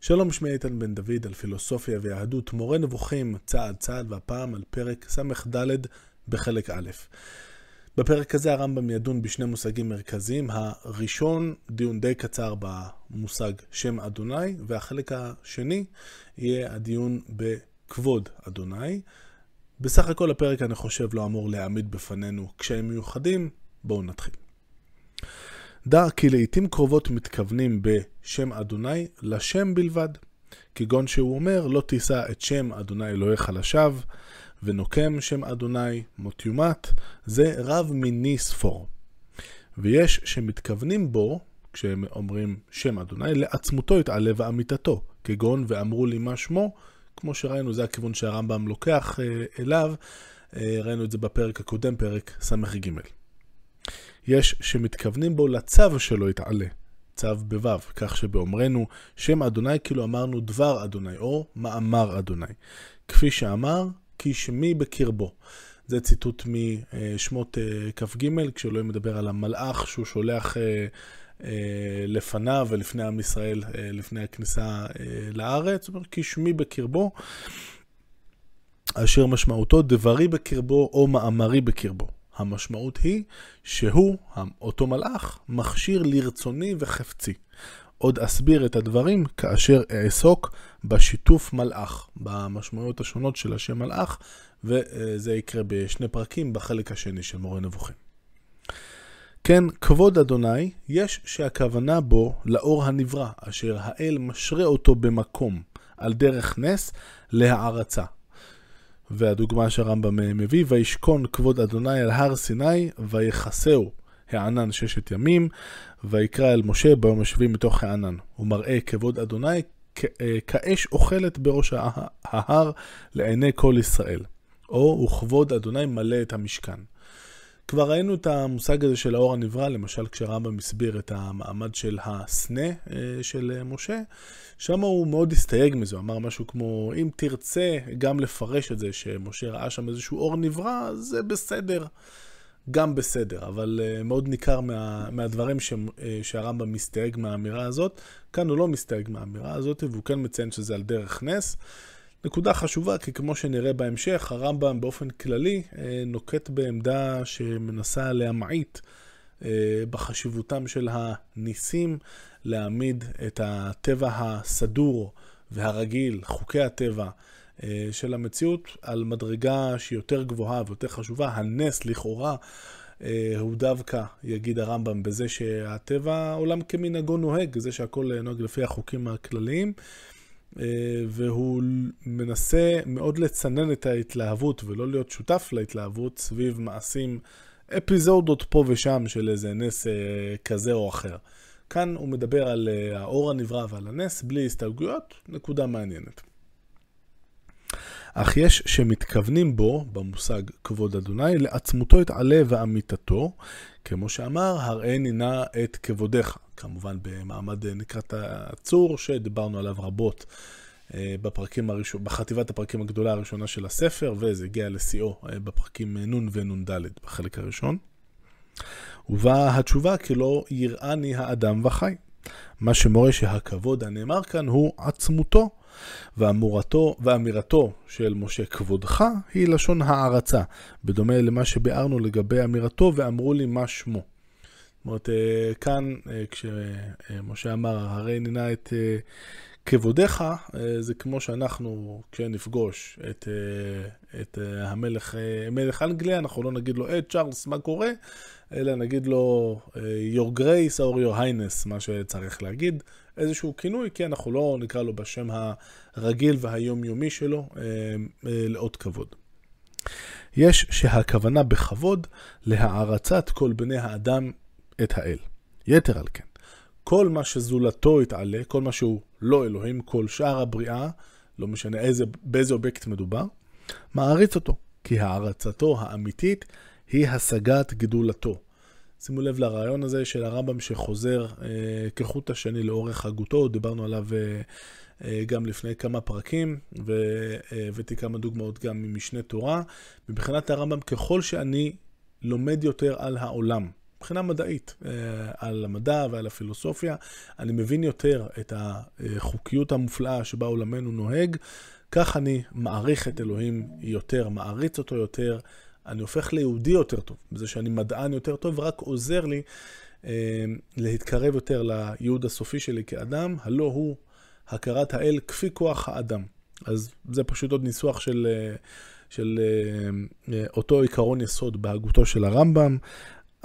שלום, שמי איתן בן דוד, על פילוסופיה ויהדות, מורה נבוכים, צעד צעד, והפעם על פרק ס"ד בחלק א'. בפרק הזה הרמב"ם ידון בשני מושגים מרכזיים. הראשון, דיון די קצר במושג שם אדוני, והחלק השני יהיה הדיון בכבוד אדוני. בסך הכל הפרק, אני חושב, לא אמור להעמיד בפנינו קשיים מיוחדים. בואו נתחיל. דע כי לעתים קרובות מתכוונים בשם אדוני לשם בלבד, כגון שהוא אומר לא תישא את שם אדוני אלוהיך לשווא, ונוקם שם אדוני מות יומת, זה רב מיני ספור. ויש שמתכוונים בו, כשהם אומרים שם אדוני, לעצמותו יתעלה ועמיתתו, כגון ואמרו לי מה שמו, כמו שראינו, זה הכיוון שהרמב"ם לוקח אליו, ראינו את זה בפרק הקודם, פרק ס"ג. יש שמתכוונים בו לצו שלו יתעלה, צו בוו, כך שבאומרנו שם אדוני כאילו אמרנו דבר אדוני או מאמר אדוני, כפי שאמר כי שמי בקרבו. זה ציטוט משמות כ"ג, כשאלוהים מדבר על המלאך שהוא שולח לפניו ולפני עם ישראל, לפני הכניסה לארץ, אומר כי שמי בקרבו, אשר משמעותו דברי בקרבו או מאמרי בקרבו. המשמעות היא שהוא, אותו מלאך, מכשיר לרצוני וחפצי. עוד אסביר את הדברים כאשר אעסוק בשיתוף מלאך, במשמעויות השונות של השם מלאך, וזה יקרה בשני פרקים בחלק השני של מורה נבוכים. כן, כבוד אדוני, יש שהכוונה בו לאור הנברא, אשר האל משרה אותו במקום, על דרך נס להערצה. והדוגמה שהרמב"ם מביא, וישכון כבוד אדוני על הר סיני, ויחסהו הענן 6 ימים, ויקרא אל משה ביום השביעי מתוך הענן. הוא מראה כבוד אדוני כאש אוכלת בראש ההר לעיני כל ישראל. או וכבוד אדוני מלא את המשכן. כבר ראינו את המושג הזה של האור הנברא, למשל כשהרמב"ם מסביר את המעמד של הסנה של משה, שם הוא מאוד הסתייג מזה, הוא אמר משהו כמו, אם תרצה גם לפרש את זה שמשה ראה שם איזשהו אור נברא, זה בסדר, גם בסדר, אבל מאוד ניכר מהדברים שהרמב"ם מסתייג מהאמירה הזאת, כאן הוא לא מסתייג מהאמירה הזאת, והוא כן מציין שזה על דרך נס. נקודה חשובה, כי כמו שנראה בהמשך, הרמב"ם באופן כללי נוקט בעמדה שמנסה להמעיט בחשיבותם של הניסים, להעמיד את הטבע הסדור והרגיל, חוקי הטבע של המציאות, על מדרגה שהיא יותר גבוהה ויותר חשובה. הנס לכאורה הוא דווקא, יגיד הרמב"ם, בזה שהטבע עולם כמנהגו נוהג, זה שהכל נוהג לפי החוקים הכלליים, והוא מנסה מאוד לצנן את ההתלהבות ולא להיות שותף להתלהבות סביב מעשים, אפיזודות פה ושם של איזה נס כזה או אחר. כאן הוא מדבר על האור הנברא ועל הנס בלי הסתלגויות, נקודה מעניינת. אך יש שמתכוונים בו, במושג כבוד אדוני, לעצמותו יתעלה ועמיתתו, כמו שאמר, הראני נא את כבודך. כמובן במעמד נקראת הצור, שדיברנו עליו רבות בחטיבת הפרקים הגדולה הראשונה של הספר, וזה הגיע לשיאו בפרקים נ' ונ"ד בחלק הראשון. ובאה התשובה כי לא יראני האדם וחי. מה שמורה שהכבוד הנאמר כאן הוא עצמותו, ואמירתו של משה כבודך היא לשון הערצה, בדומה למה שביארנו לגבי אמירתו ואמרו לי מה שמו. זאת אומרת, כאן כשמשה אמר הרי ננא את כבודך, זה כמו שאנחנו כשנפגוש את המלך אנגליה, אנחנו לא נגיד לו צ'ארלס מה קורה, אלא נגיד לו your grace or your highness, מה שצריך להגיד, איזשהו כינוי, כי אנחנו לא נקרא לו בשם הרגיל והיומיומי שלו, לעוד כבוד. יש שהכוונה בכבוד להערצת כל בני האדם את האל. יתר על כן, כל מה שזולתו יתעלה, כל מה שהוא לא אלוהים, כל שאר הבריאה, לא משנה באיזה אובייקט מדובר, מעריץ אותו, כי הערצתו האמיתית היא השגת גדולתו. שימו לב לרעיון הזה של הרמב"ם שחוזר כחוט השני לאורך הגותו, דיברנו עליו גם לפני כמה פרקים, והבאתי כמה דוגמאות גם ממשנה תורה. מבחינת הרמב"ם, ככל שאני לומד יותר על העולם, מבחינה מדעית, על המדע ועל הפילוסופיה. אני מבין יותר את החוקיות המופלאה שבה עולמנו נוהג, כך אני מעריך את אלוהים יותר, מעריץ אותו יותר, אני הופך ליהודי יותר טוב, בזה שאני מדען יותר טוב, רק עוזר לי להתקרב יותר ליהוד הסופי שלי כאדם, הלא הוא הכרת האל כפי כוח האדם. אז זה פשוט עוד ניסוח של אותו עיקרון יסוד בהגותו של הרמב"ם.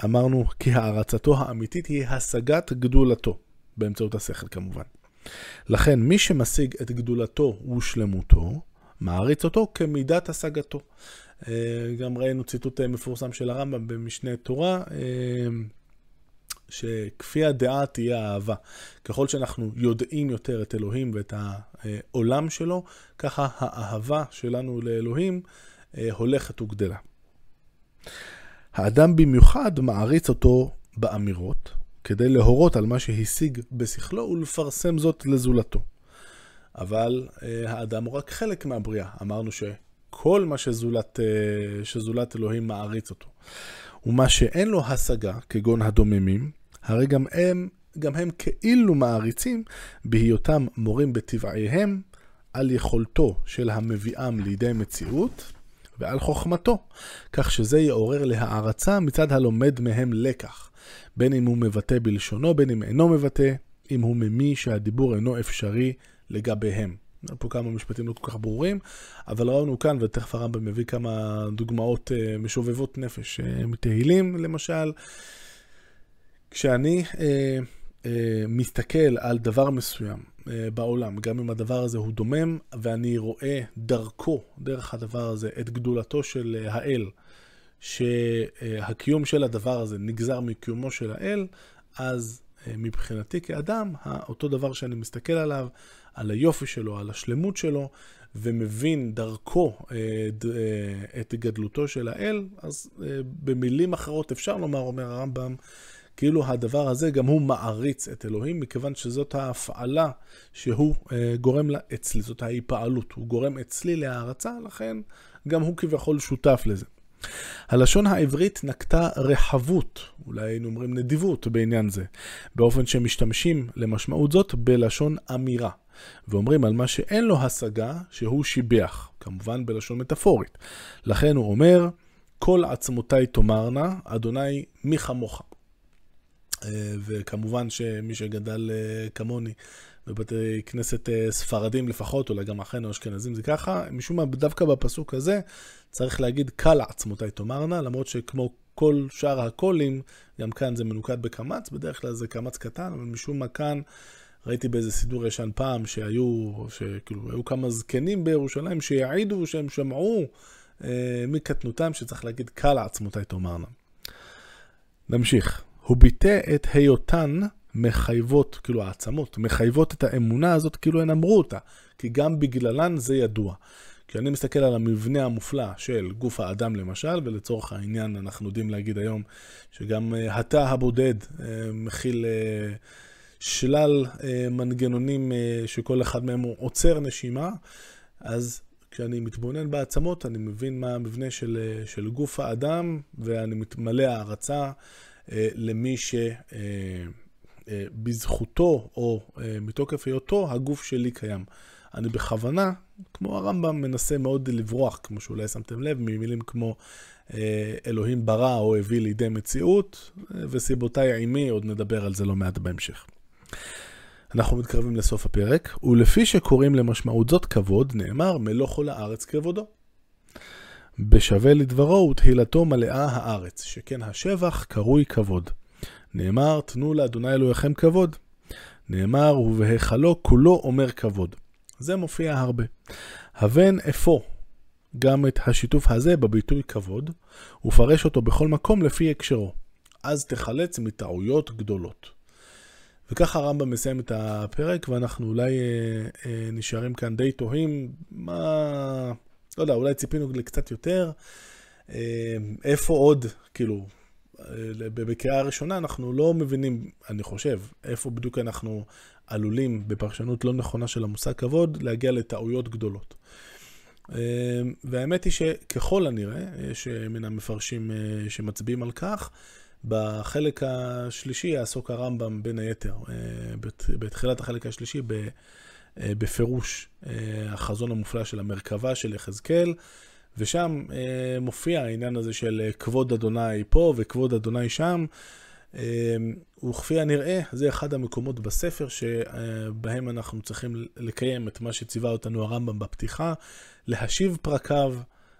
אמרנו כי הערצתו האמיתית היא השגת גדולתו, באמצעות השכל כמובן. לכן מי שמשיג את גדולתו ושלמותו, מעריץ אותו כמידת השגתו. גם ראינו ציטוט מפורסם של הרמב"ם במשנה תורה, שכפי הדעה תהיה האהבה. ככל שאנחנו יודעים יותר את אלוהים ואת העולם שלו, ככה האהבה שלנו לאלוהים הולכת וגדלה. האדם במיוחד מעריץ אותו באמירות, כדי להורות על מה שהשיג בשכלו ולפרסם זאת לזולתו. אבל האדם הוא רק חלק מהבריאה. אמרנו שכל מה שזולת אלוהים מעריץ אותו. ומה שאין לו השגה, כגון הדוממים, הרי גם הם כאילו מעריצים בהיותם מורים בטבעיהם על יכולתו של המביאם לידי מציאות ועל חוכמתו, כך שזה יעורר להערצה מצד הלומד מהם לקח, בין אם הוא מבטא בלשונו, בין אם אינו מבטא, אם הוא ממי שהדיבור אינו אפשרי לגביהם. פה כמה משפטים לא כל כך ברורים, אבל ראינו כאן, ותכף הרמב"ם מביא כמה דוגמאות משובבות נפש, מתהילים למשל. כשאני מסתכל על דבר מסוים בעולם, גם אם הדבר הזה הוא דומם, ואני רואה דרכו, דרך הדבר הזה, את גדולתו של האל, שהקיום של הדבר הזה נגזר מקיומו של האל, אז מבחינתי כאדם, אותו דבר שאני מסתכל עליו, על היופי שלו, על השלמות שלו, ומבין דרכו את גדלותו של האל, אז במילים אחרות אפשר לומר, אומר הרמב"ם, כאילו הדבר הזה גם הוא מעריץ את אלוהים, מכיוון שזאת ההפעלה שהוא גורם לה אצלי, זאת ההיפעלות, הוא גורם אצלי להערצה, לכן גם הוא כביכול שותף לזה. הלשון העברית נקטה רחבות, אולי היינו אומרים נדיבות בעניין זה, באופן שמשתמשים למשמעות זאת בלשון אמירה, ואומרים על מה שאין לו השגה שהוא שיבח, כמובן בלשון מטאפורית. לכן הוא אומר, כל עצמותיי תאמרנה, אדוני מי כמוך. וכמובן שמי שגדל כמוני בבתי כנסת ספרדים לפחות, אולי גם אחינו אשכנזים זה ככה, משום מה דווקא בפסוק הזה צריך להגיד כל עצמותיי תאמרנה, למרות שכמו כל שאר הקולים, גם כאן זה מנוקד בקמץ, בדרך כלל זה קמץ קטן, אבל משום מה כאן ראיתי באיזה סידור ישן פעם שהיו כמה זקנים בירושלים שיעידו שהם שמעו מקטנותם שצריך להגיד כל עצמותיי תאמרנה. נמשיך. הוא ביטא את היותן מחייבות, כאילו העצמות, מחייבות את האמונה הזאת, כאילו הן אמרו אותה, כי גם בגללן זה ידוע. כי אני מסתכל על המבנה המופלא של גוף האדם למשל, ולצורך העניין אנחנו יודעים להגיד היום, שגם התא הבודד מכיל שלל מנגנונים שכל אחד מהם הוא עוצר נשימה, אז כשאני מתבונן בעצמות, אני מבין מה המבנה של גוף האדם, ואני מתמלא הערצה, למי שבזכותו או מתוקף היותו הגוף שלי קיים. אני בכוונה, כמו הרמב"ם, מנסה מאוד לברוח, כמו שאולי שמתם לב, ממילים כמו אלוהים ברא או הביא לידי מציאות, וסיבותיי עימי, עוד נדבר על זה לא מעט בהמשך. אנחנו מתקרבים לסוף הפרק, ולפי שקוראים למשמעות זאת כבוד, נאמר מלוך כל הארץ כבודו. בשווה לדברו ותהילתו מלאה הארץ, שכן השבח קרוי כבוד. נאמר, תנו לאדוני אלוהיכם כבוד. נאמר, ובהיכלו כולו אומר כבוד. זה מופיע הרבה. הבן אפוא גם את השיתוף הזה בביטוי כבוד, ופרש אותו בכל מקום לפי הקשרו. אז תחלץ מטעויות גדולות. וככה הרמב"ם מסיים את הפרק, ואנחנו אולי נשארים כאן די תוהים, לא יודע, אולי ציפינו לקצת יותר, איפה עוד, כאילו, בקריאה הראשונה אנחנו לא מבינים, אני חושב, איפה בדיוק אנחנו עלולים, בפרשנות לא נכונה של המושג כבוד, להגיע לטעויות גדולות. והאמת היא שככל הנראה, יש מן המפרשים שמצביעים על כך, בחלק השלישי יעסוק הרמב"ם בין היתר, בתחילת החלק השלישי בפירוש החזון המופלא של המרכבה של יחזקאל, ושם מופיע העניין הזה של כבוד אדוני פה וכבוד אדוני שם, וכפי הנראה זה אחד המקומות בספר שבהם אנחנו צריכים לקיים את מה שציווה אותנו הרמב"ם בפתיחה, להשיב פרקיו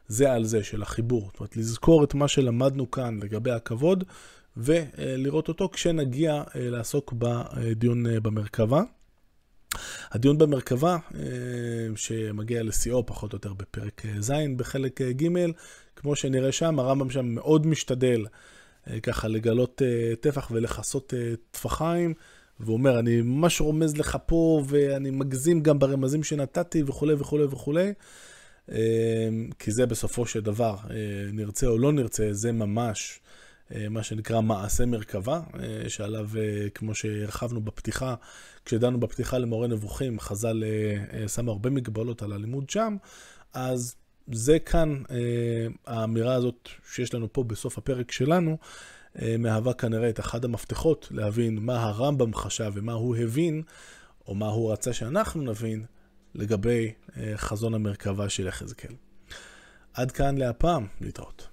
זה על זה של החיבור, זאת אומרת לזכור את מה שלמדנו כאן לגבי הכבוד ולראות אותו כשנגיע לעסוק בדיון במרכבה. הדיון במרכבה שמגיע לסיאו פחות או יותר בפרק ז' בחלק ג', כמו שנראה שם הרמב"ם שם מאוד משתדל ככה לגלות טפח ולחסות טפחיים, ואומר אני ממש רומז לך פה ואני מגזים גם ברמזים שנתתי וכו' וכו' וכו', כי זה בסופו של דבר נרצה או לא נרצה, זה ממש מה שנקרא מעשה מרכבה, שעליו כמו שהרחבנו בפתיחה, כשדנו בפתיחה למורה נבוכים, חז"ל שם הרבה מגבלות על הלימוד שם, אז זה כאן, האמירה הזאת שיש לנו פה בסוף הפרק שלנו, מהווה כנראה את אחד המפתחות להבין מה הרמב"ם חשב ומה הוא הבין, או מה הוא רצה שאנחנו נבין, לגבי חזון המרכבה של יחזקאל. עד כאן להפעם, להתראות.